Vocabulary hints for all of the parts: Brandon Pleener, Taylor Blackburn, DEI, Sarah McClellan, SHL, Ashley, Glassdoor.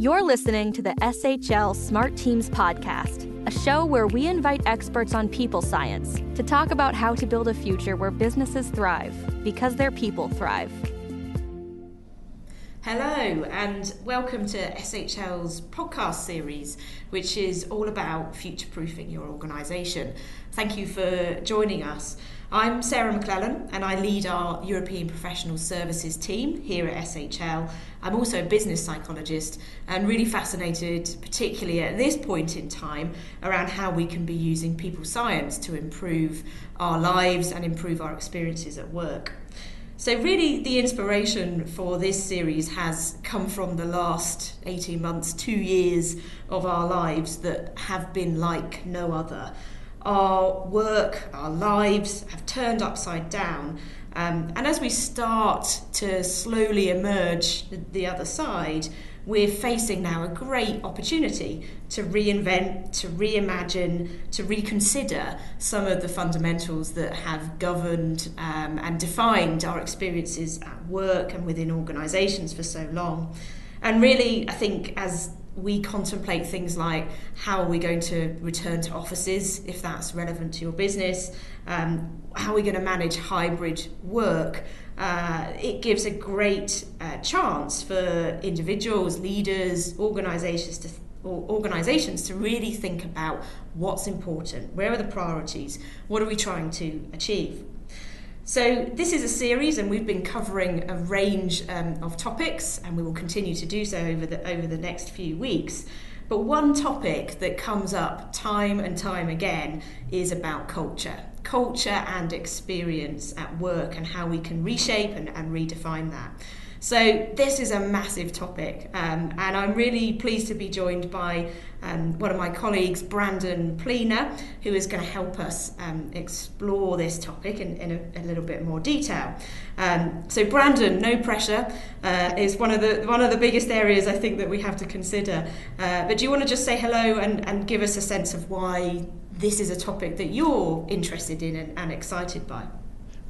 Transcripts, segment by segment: You're listening to the SHL Smart Teams podcast, a show where we invite experts on people science to talk about how to build a future where businesses thrive because their people thrive. Hello and welcome to SHL's podcast series, which is all about future-proofing your organisation. Thank you for joining us. I'm Sarah McClellan and I lead our European Professional Services team here at SHL. I'm also a business psychologist and really fascinated, particularly at this point in time, around how we can be using people science to improve our lives and improve our experiences at work. So really the inspiration for this series has come from the last 18 months, 2 years of our lives that have been like no other. Our work, our lives have turned upside down. And as we start to slowly emerge the other side, we're facing now a great opportunity to reinvent, to reimagine, to reconsider some of the fundamentals that have governed and defined our experiences at work and within organisations for so long. And really, I think as we contemplate things like how are we going to return to offices, if that's relevant to your business, how are we going to manage hybrid work, it gives a great chance for individuals, leaders, organisations to really think about what's important, where are the priorities, what are we trying to achieve. So this is a series and we've been covering a range of topics and we will continue to do so over the next few weeks. But one topic that comes up time and time again is about culture and experience at work and how we can reshape and redefine that. So this is a massive topic and I'm really pleased to be joined by one of my colleagues, Brandon Pleener, who is going to help us explore this topic in a little bit more detail. So Brandon, no pressure, is one of the biggest areas I think that we have to consider. But do you want to just say hello and give us a sense of why this is a topic that you're interested in and excited by?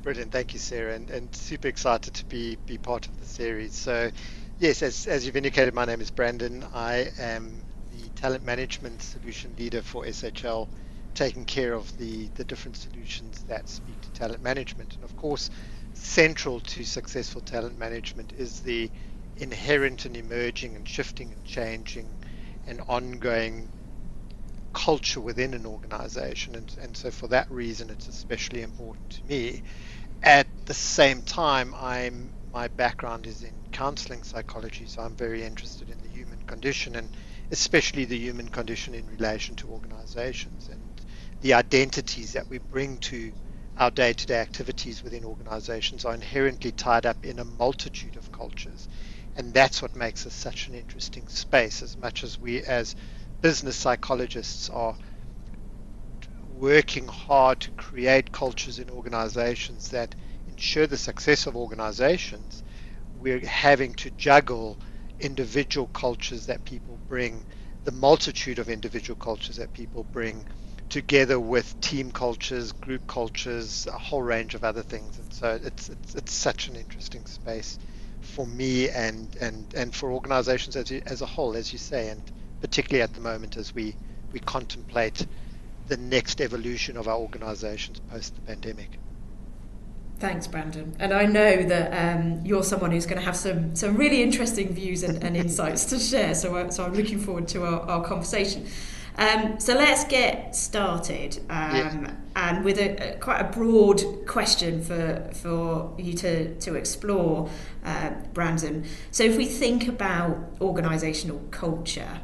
Brilliant, thank you, Sarah, and super excited to be part of the series. So, yes, as you've indicated, my name is Brandon. I am the Talent Management Solution Leader for SHL, taking care of the different solutions that speak to talent management. And, of course, central to successful talent management is the inherent and emerging and shifting and changing and ongoing culture within an organization. And so for that reason, it's especially important to me. At the same time, my background is in counseling psychology, so I'm very interested in the human condition, and especially the human condition in relation to organizations and the identities that we bring to our day-to-day activities within organizations are inherently tied up in a multitude of cultures. And that's what makes us such an interesting space, as much as we as business psychologists are working hard to create cultures in organizations that ensure the success of organizations. We're having to juggle individual cultures that people bring, the multitude of individual cultures that people bring, together with team cultures, group cultures, a whole range of other things. And so it's such an interesting space for me and for organizations as a whole, as you say, and particularly at the moment as we contemplate the next evolution of our organisations post the pandemic. Thanks, Brandon. And I know that you're someone who's going to have some really interesting views and insights to share, so I'm looking forward to our conversation. So let's get started, yes. And with quite a broad question for you to explore, Brandon. So if we think about organisational culture,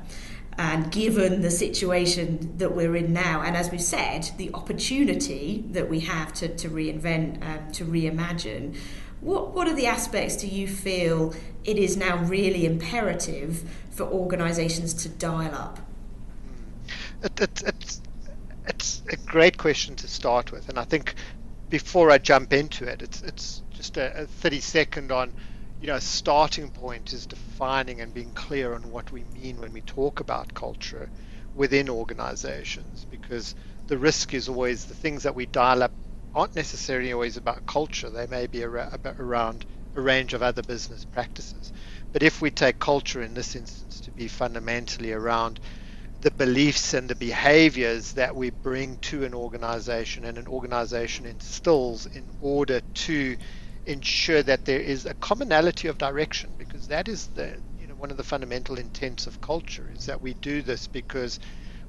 and given the situation that we're in now, and as we've said, the opportunity that we have to reinvent, to reimagine, what are the aspects do you feel it is now really imperative for organisations to dial up? It's a great question to start with, and I think before I jump into it, it's just a 30-second on, starting point is defining and being clear on what we mean when we talk about culture within organizations, because the risk is always the things that we dial up aren't necessarily always about culture. They may be around a range of other business practices. But if we take culture in this instance to be fundamentally around the beliefs and the behaviors that we bring to an organization, and an organization instills, in order to ensure that there is a commonality of direction, because that is the one of the fundamental intents of culture, is that we do this because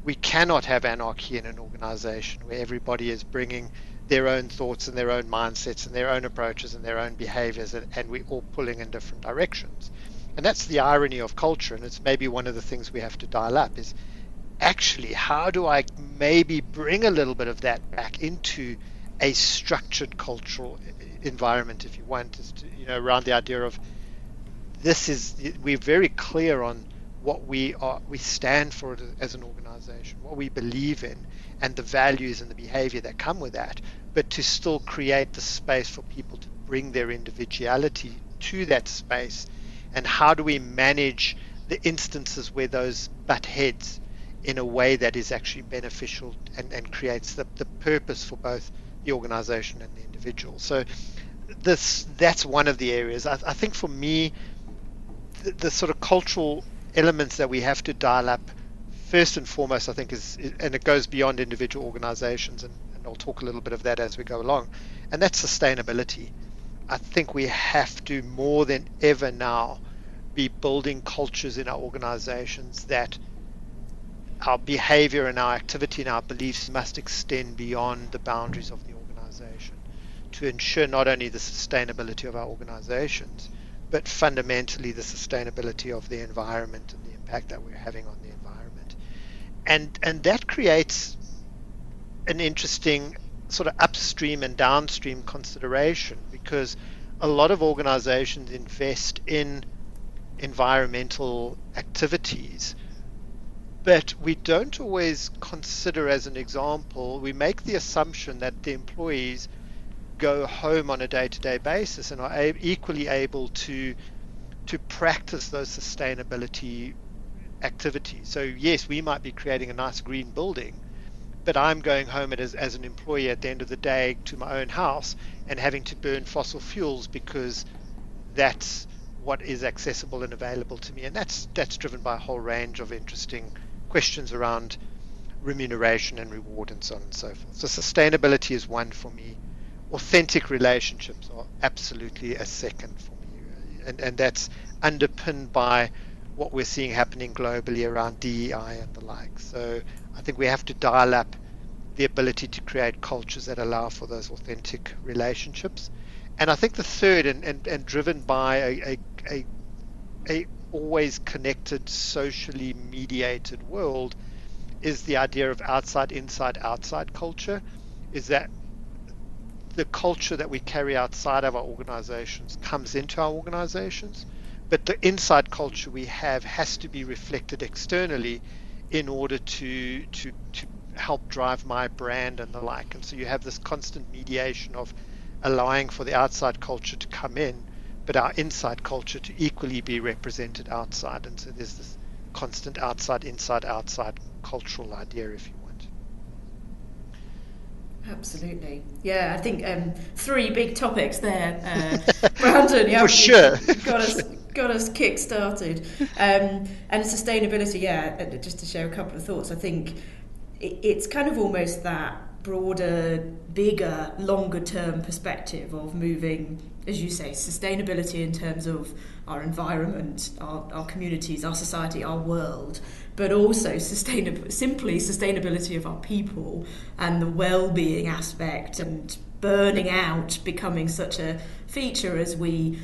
we cannot have anarchy in an organization where everybody is bringing their own thoughts and their own mindsets and their own approaches and their own behaviors, and we're all pulling in different directions. And that's the irony of culture, and it's maybe one of the things we have to dial up is, actually, how do I maybe bring a little bit of that back into a structured cultural environment, if you want, is to, around the idea of this is, we're very clear on what we stand for as an organization, what we believe in, and the values and the behavior that come with that, but to still create the space for people to bring their individuality to that space. And how do we manage the instances where those butt heads in a way that is actually beneficial and creates the purpose for both the organization and the individual. So that's one of the areas. I think for me, the sort of cultural elements that we have to dial up first and foremost, I think, and it goes beyond individual organizations, and I'll talk a little bit of that as we go along, and that's sustainability. I think we have to more than ever now be building cultures in our organizations that our behavior and our activity and our beliefs must extend beyond the boundaries of the organization to ensure not only the sustainability of our organizations, but fundamentally the sustainability of the environment and the impact that we're having on the environment. And that creates an interesting sort of upstream and downstream consideration, because a lot of organizations invest in environmental activities, but we don't always consider, as an example, we make the assumption that the employees go home on a day-to-day basis and are equally able to practice those sustainability activities. So yes, we might be creating a nice green building, but I'm going home as an employee at the end of the day to my own house and having to burn fossil fuels because that's what is accessible and available to me. And that's driven by a whole range of interesting questions around remuneration and reward and so on and so forth. So sustainability is one for me. Authentic relationships are absolutely a second for me. And that's underpinned by what we're seeing happening globally around DEI and the like. So I think we have to dial up the ability to create cultures that allow for those authentic relationships. And I think the third, and driven by a always connected, socially mediated world, is the idea of outside, inside, outside culture, is that the culture that we carry outside of our organizations comes into our organizations, but the inside culture we have has to be reflected externally in order to help drive my brand and the like. And so you have this constant mediation of allowing for the outside culture to come in, but our inside culture to equally be represented outside. And so there's this constant outside, inside, outside cultural idea, if you want. Absolutely. Yeah, I think three big topics there, Brandon. For sure. Got us kick-started. And sustainability, yeah, just to share a couple of thoughts, I think it's kind of almost that broader, bigger, longer term perspective of moving, as you say, sustainability in terms of our environment, our communities, our society, our world, but also simply sustainability of our people and the well-being aspect, and burning out becoming such a feature as we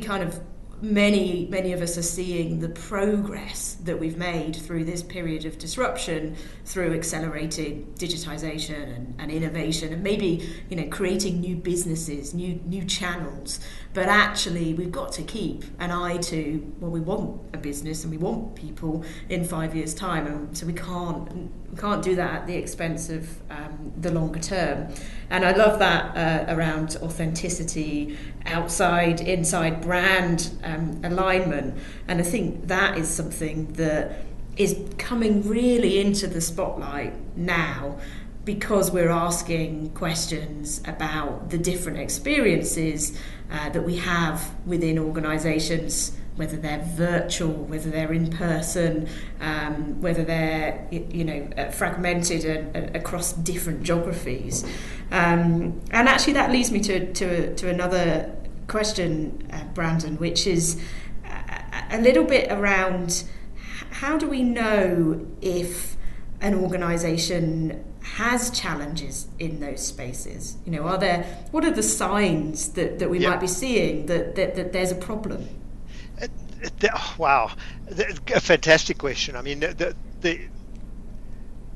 kind of many of us are seeing the progress that we've made through this period of disruption, through accelerated digitization and innovation, and maybe creating new businesses, new channels. But actually, we've got to keep an eye to, well, we want a business and we want people in 5 years' time, and so we can't do that at the expense of the longer term. And I love that around authenticity, outside, inside, brand alignment. And I think that is something that is coming really into the spotlight now, because we're asking questions about the different experiences that we have within organisations whether they're virtual, whether they're in person, whether they're, fragmented across different geographies. And actually that leads me to another question, Brandon, which is a little bit around how do we know if an organisation has challenges in those spaces? You know, what are the signs that we might be seeing that there's a problem? Wow, a fantastic question. I mean,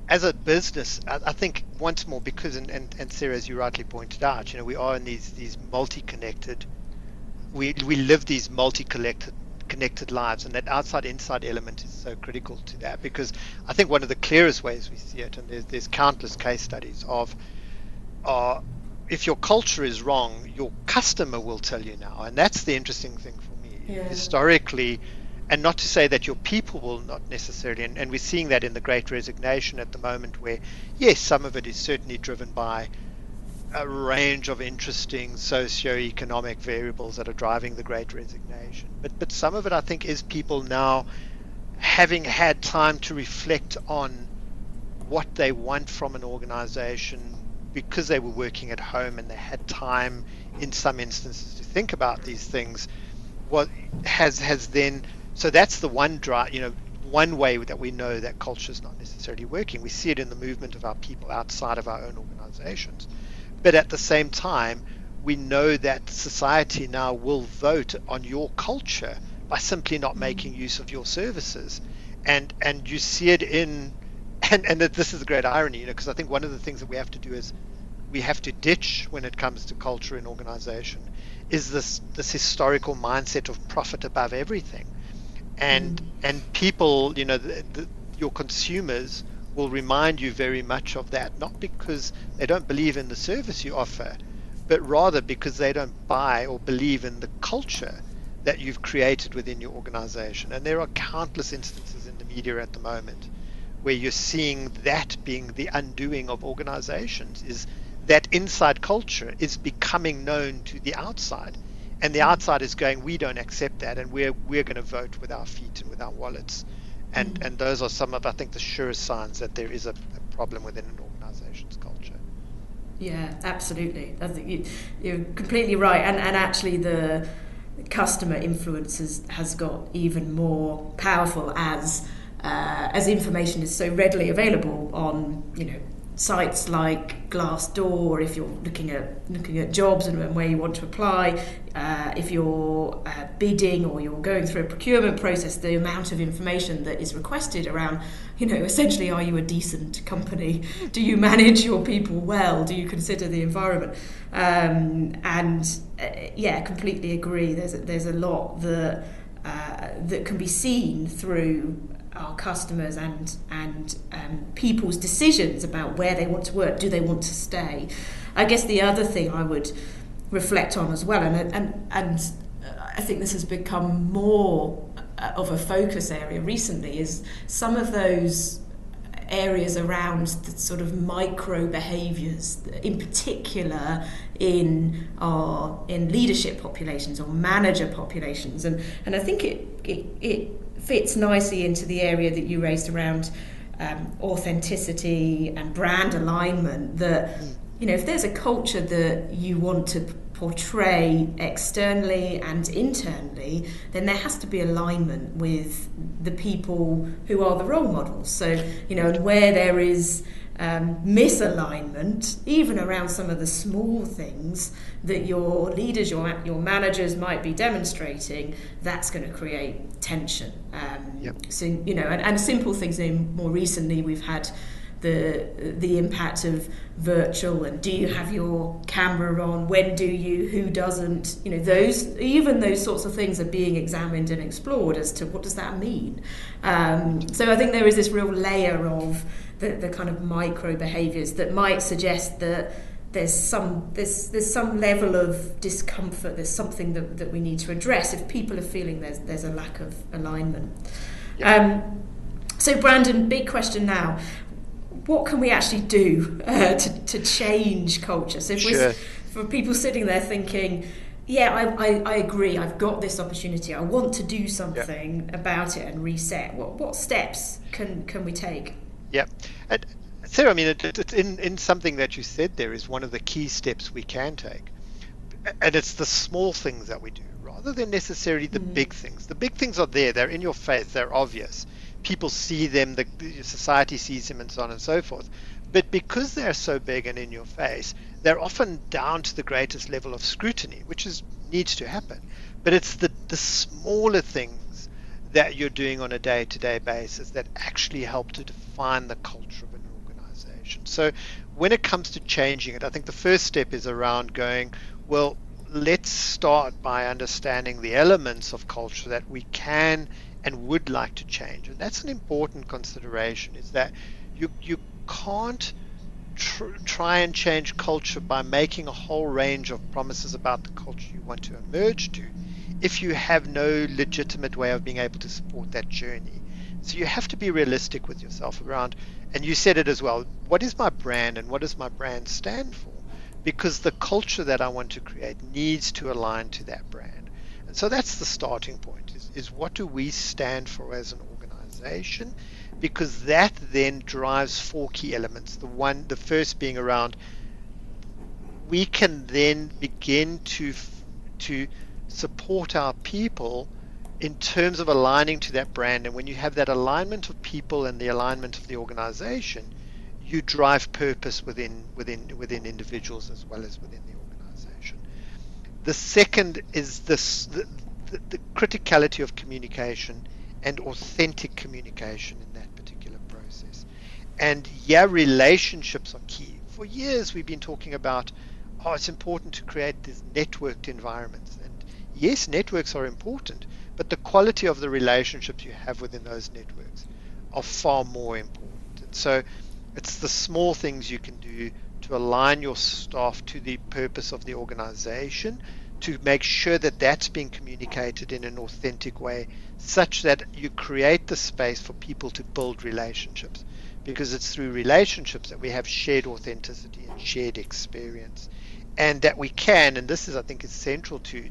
as a business, I think once more, because and Sarah, as you rightly pointed out, we are in these multi-connected, we live these multi-connected lives, and that outside-inside element is so critical to that, because I think one of the clearest ways we see it, and there's countless case studies of, if your culture is wrong, your customer will tell you now, and that's the interesting thing for me. Yeah. Historically, and not to say that your people will not necessarily, and we're seeing that in the Great Resignation at the moment, where, yes, some of it is certainly driven by a range of interesting socioeconomic variables that are driving the Great Resignation. But some of it, I think, is people now having had time to reflect on what they want from an organization, because they were working at home and they had time, in some instances, to think about these things. What has then... So that's the one drive, one way that we know that culture is not necessarily working. We see it in the movement of our people outside of our own organizations. But at the same time, we know that society now will vote on your culture by simply not making use of your services. And you see it in, and this is a great irony, because I think one of the things that we have to do is we have to ditch when it comes to culture and organization is this historical mindset of profit above everything. And people, your consumers will remind you very much of that, not because they don't believe in the service you offer, but rather because they don't buy or believe in the culture that you've created within your organization. And there are countless instances in the media at the moment where you're seeing that being the undoing of organizations, is that inside culture is becoming known to the outside. And the outside is going, we don't accept that, and we're going to vote with our feet and with our wallets. And those are some of, I think, the surest signs that there is a problem within an organization's culture. Yeah, absolutely. I think you're completely right. And actually the customer influence has got even more powerful as information is so readily available on, sites like Glassdoor, if you're looking at jobs and where you want to apply, if you're bidding or you're going through a procurement process, the amount of information that is requested around, essentially, are you a decent company? Do you manage your people well? Do you consider the environment? Completely agree. There's a lot that can be seen through our customers and people's decisions about where they want to work. Do they want to stay? I guess the other thing I would reflect on as well, and I think this has become more of a focus area recently, is some of those areas around the sort of micro behaviours, in particular in leadership populations or manager populations, and I think it fits nicely into the area that you raised around authenticity and brand alignment, that if there's a culture that you want to portray externally and internally, then there has to be alignment with the people who are the role models. So where there is misalignment, even around some of the small things that your leaders, your managers might be demonstrating, that's going to create tension. So and simple things. More recently, we've had the impact of virtual, and do you have your camera on? When do you? Who doesn't? Those sorts of things are being examined and explored as to what does that mean. So I think there is this real layer of the kind of micro behaviours that might suggest that there's some level of discomfort, there's something that we need to address if people are feeling there's a lack of alignment. Yeah. So Brandon, big question now. What can we actually do to change culture? So if for people sitting there thinking, yeah, I agree. I've got this opportunity. I want to do something about it and reset. What steps can we take? Yeah. And Sarah, I mean, in something that you said there is one of the key steps we can take. And it's the small things that we do rather than necessarily the big things. The big things are there. They're in your face. They're obvious. People see them. The society sees them and so on and so forth. But because they're so big and in your face, they're often down to the greatest level of scrutiny, which is needs to happen. But it's the smaller things that you're doing on a day-to-day basis that actually help to define the culture of an organization. So when it comes to changing it, I think the first step is around going, well, let's start by understanding the elements of culture that we can and would like to change. And that's an important consideration, is that you can't try and change culture by making a whole range of promises about the culture you want to emerge to if you have no legitimate way of being able to support that journey. So you have to be realistic with yourself around, and you said it as well, what is my brand and what does my brand stand for? Because the culture that I want to create needs to align to that brand. And so that's the starting point, is what do we stand for as an organization? Because that then drives four key elements. The first being around, we can then begin to support our people in terms of aligning to that brand. And when you have that alignment of people and the alignment of the organization, you drive purpose within individuals as well as within the organization. The second is the criticality of communication and authentic communication in that particular process. And yeah, relationships are key. For years we've been talking about, oh, it's important to create these networked environments. And yes, networks are important, but the quality of the relationships you have within those networks are far more important. And so it's the small things you can do to align your staff to the purpose of the organization, to make sure that that's being communicated in an authentic way, such that you create the space for people to build relationships, because it's through relationships that we have shared authenticity and shared experience, and that we can, and this is, I think, is central to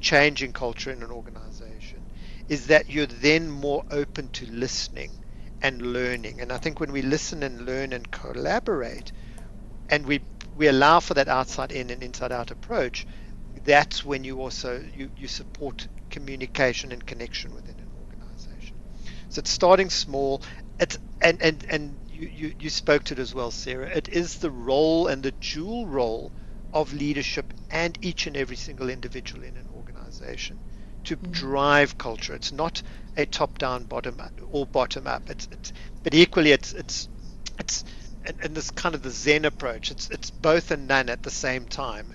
changing culture in an organization, is that you're then more open to listening and learning. And I think when we listen and learn and collaborate, and we allow for that outside in and inside out approach, that's when you also you support communication and connection within an organization. So it's starting small. It's and you spoke to it as well, Sarah. It is the role and the dual role of leadership and each and every single individual in an organization to drive culture. It's not a top down, bottom up, or bottom up. It's but equally it's and this kind of the Zen approach, it's both and none at the same time.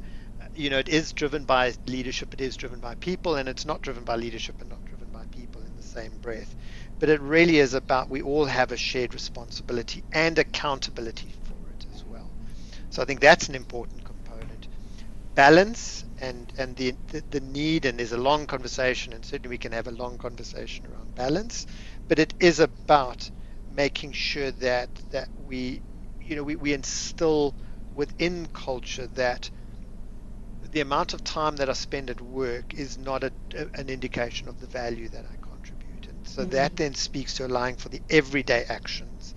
You know, it is driven by leadership, it is driven by people, and it's not driven by leadership and not driven by people in the same breath. But it really is about, we all have a shared responsibility and accountability for it as well. So I think that's an important component. Balance and the need, and there's a long conversation, and certainly we can have a long conversation around balance, but it is about making sure that we, you know, we instill within culture that the amount of time that I spend at work is not an indication of the value that I contribute. And so that then speaks to allowing for the everyday actions,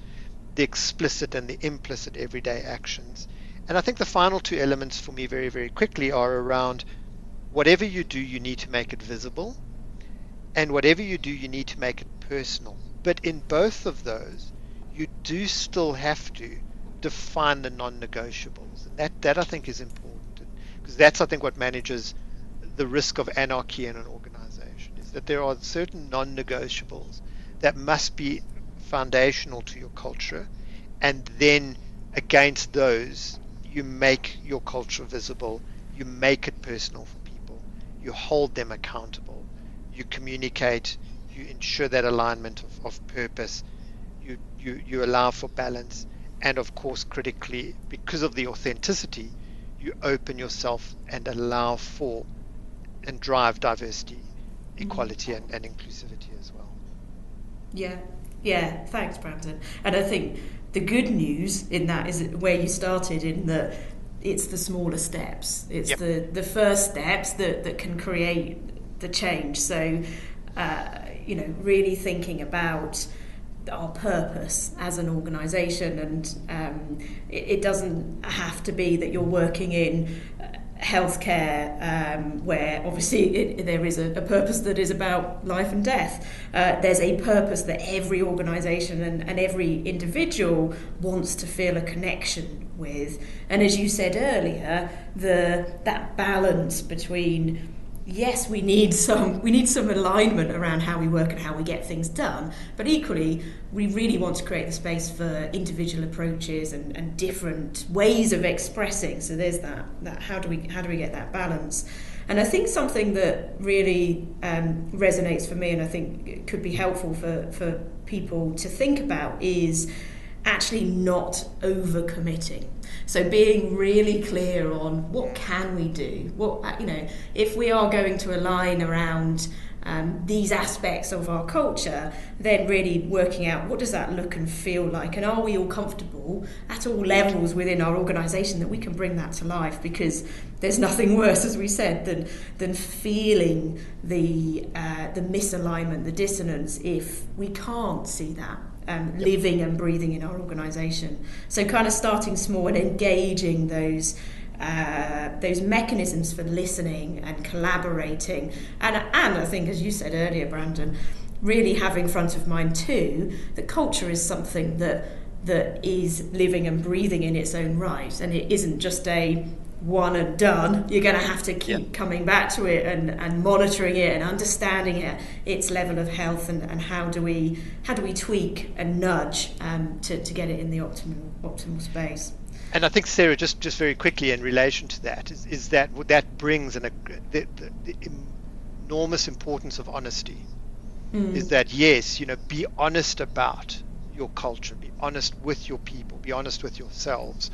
the explicit and the implicit everyday actions. And I think the final two elements for me very, very quickly are around, whatever you do, you need to make it visible. And whatever you do, you need to make it personal. But in both of those, you do still have to define the non-negotiables, and that I think is important, because that's, I think, what manages the risk of anarchy in an organization, is that there are certain non-negotiables that must be foundational to your culture, and then against those you make your culture visible, you make it personal for people, you hold them accountable, you communicate, you ensure that alignment of purpose, you allow for balance, and of course, critically, because of the authenticity, you open yourself and allow for and drive diversity, equality, and inclusivity as well. Yeah, thanks, Brandon. And I think the good news in that is where you started, in that it's the smaller steps. It's yep. the first steps that can create the change. So, really thinking about our purpose as an organisation, and it doesn't have to be that you're working in healthcare, where obviously there is a purpose that is about life and death. There's a purpose that every organisation and every individual wants to feel a connection with. And as you said earlier, that balance between, yes, we need some alignment around how we work and how we get things done, but equally we really want to create the space for individual approaches and different ways of expressing. So there's that how do we get that balance? And I think something that really resonates for me, and I think it could be helpful for people to think about, is actually not overcommitting. So being really clear on what can we do, if we are going to align around these aspects of our culture, then really working out what does that look and feel like, and are we all comfortable at all levels within our organisation that we can bring that to life? Because there's nothing worse, as we said, than feeling the misalignment, the dissonance, if we can't see that living and breathing in our organisation. So kind of starting small and engaging those mechanisms for listening and collaborating, and I think, as you said earlier, Brandon, really having front of mind too that culture is something that is living and breathing in its own right, and it isn't just a one and done. You're going to have to keep coming back to it and monitoring it and understanding its level of health, and how do we tweak and nudge to get it in the optimal space. And I think, Sarah, just very quickly in relation to that, is that brings the enormous importance of honesty. Is that, yes, be honest about your culture, be honest with your people, be honest with yourselves.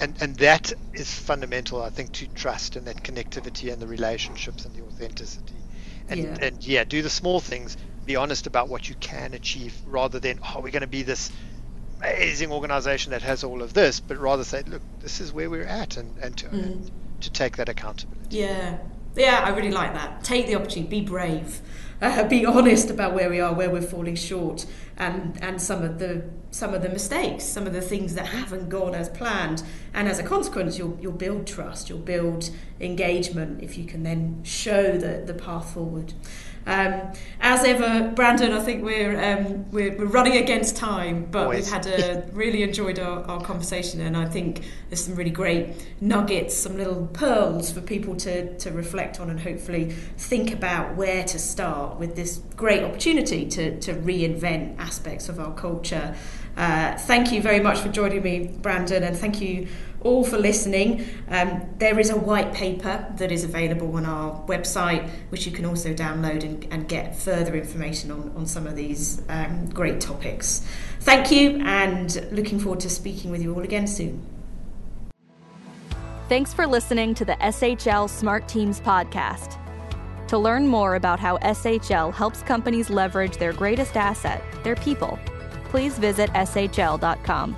And that is fundamental, I think, to trust and that connectivity and the relationships and the authenticity. And do the small things, be honest about what you can achieve, rather than, we're going to be this amazing organization that has all of this, but rather say, look, this is where we're at, and to take that accountability. Yeah, I really like that. Take the opportunity, be brave, be honest about where we are, where we're falling short, and some of the mistakes, some of the things that haven't gone as planned. And as a consequence, you'll build trust, you'll build engagement, if you can then show the path forward. As ever, Brandon, I think we're running against time, but always. We've really enjoyed our conversation, and I think there's some really great nuggets, some little pearls for people to reflect on and hopefully think about where to start with this great opportunity to reinvent aspects of our culture. Thank you very much for joining me, Brandon, and thank you all for listening. There is a white paper that is available on our website, which you can also download and get further information on some of these great topics. Thank you, and looking forward to speaking with you all again soon. Thanks for listening to the SHL Smart Teams podcast. To learn more about how SHL helps companies leverage their greatest asset, their people, please visit shl.com.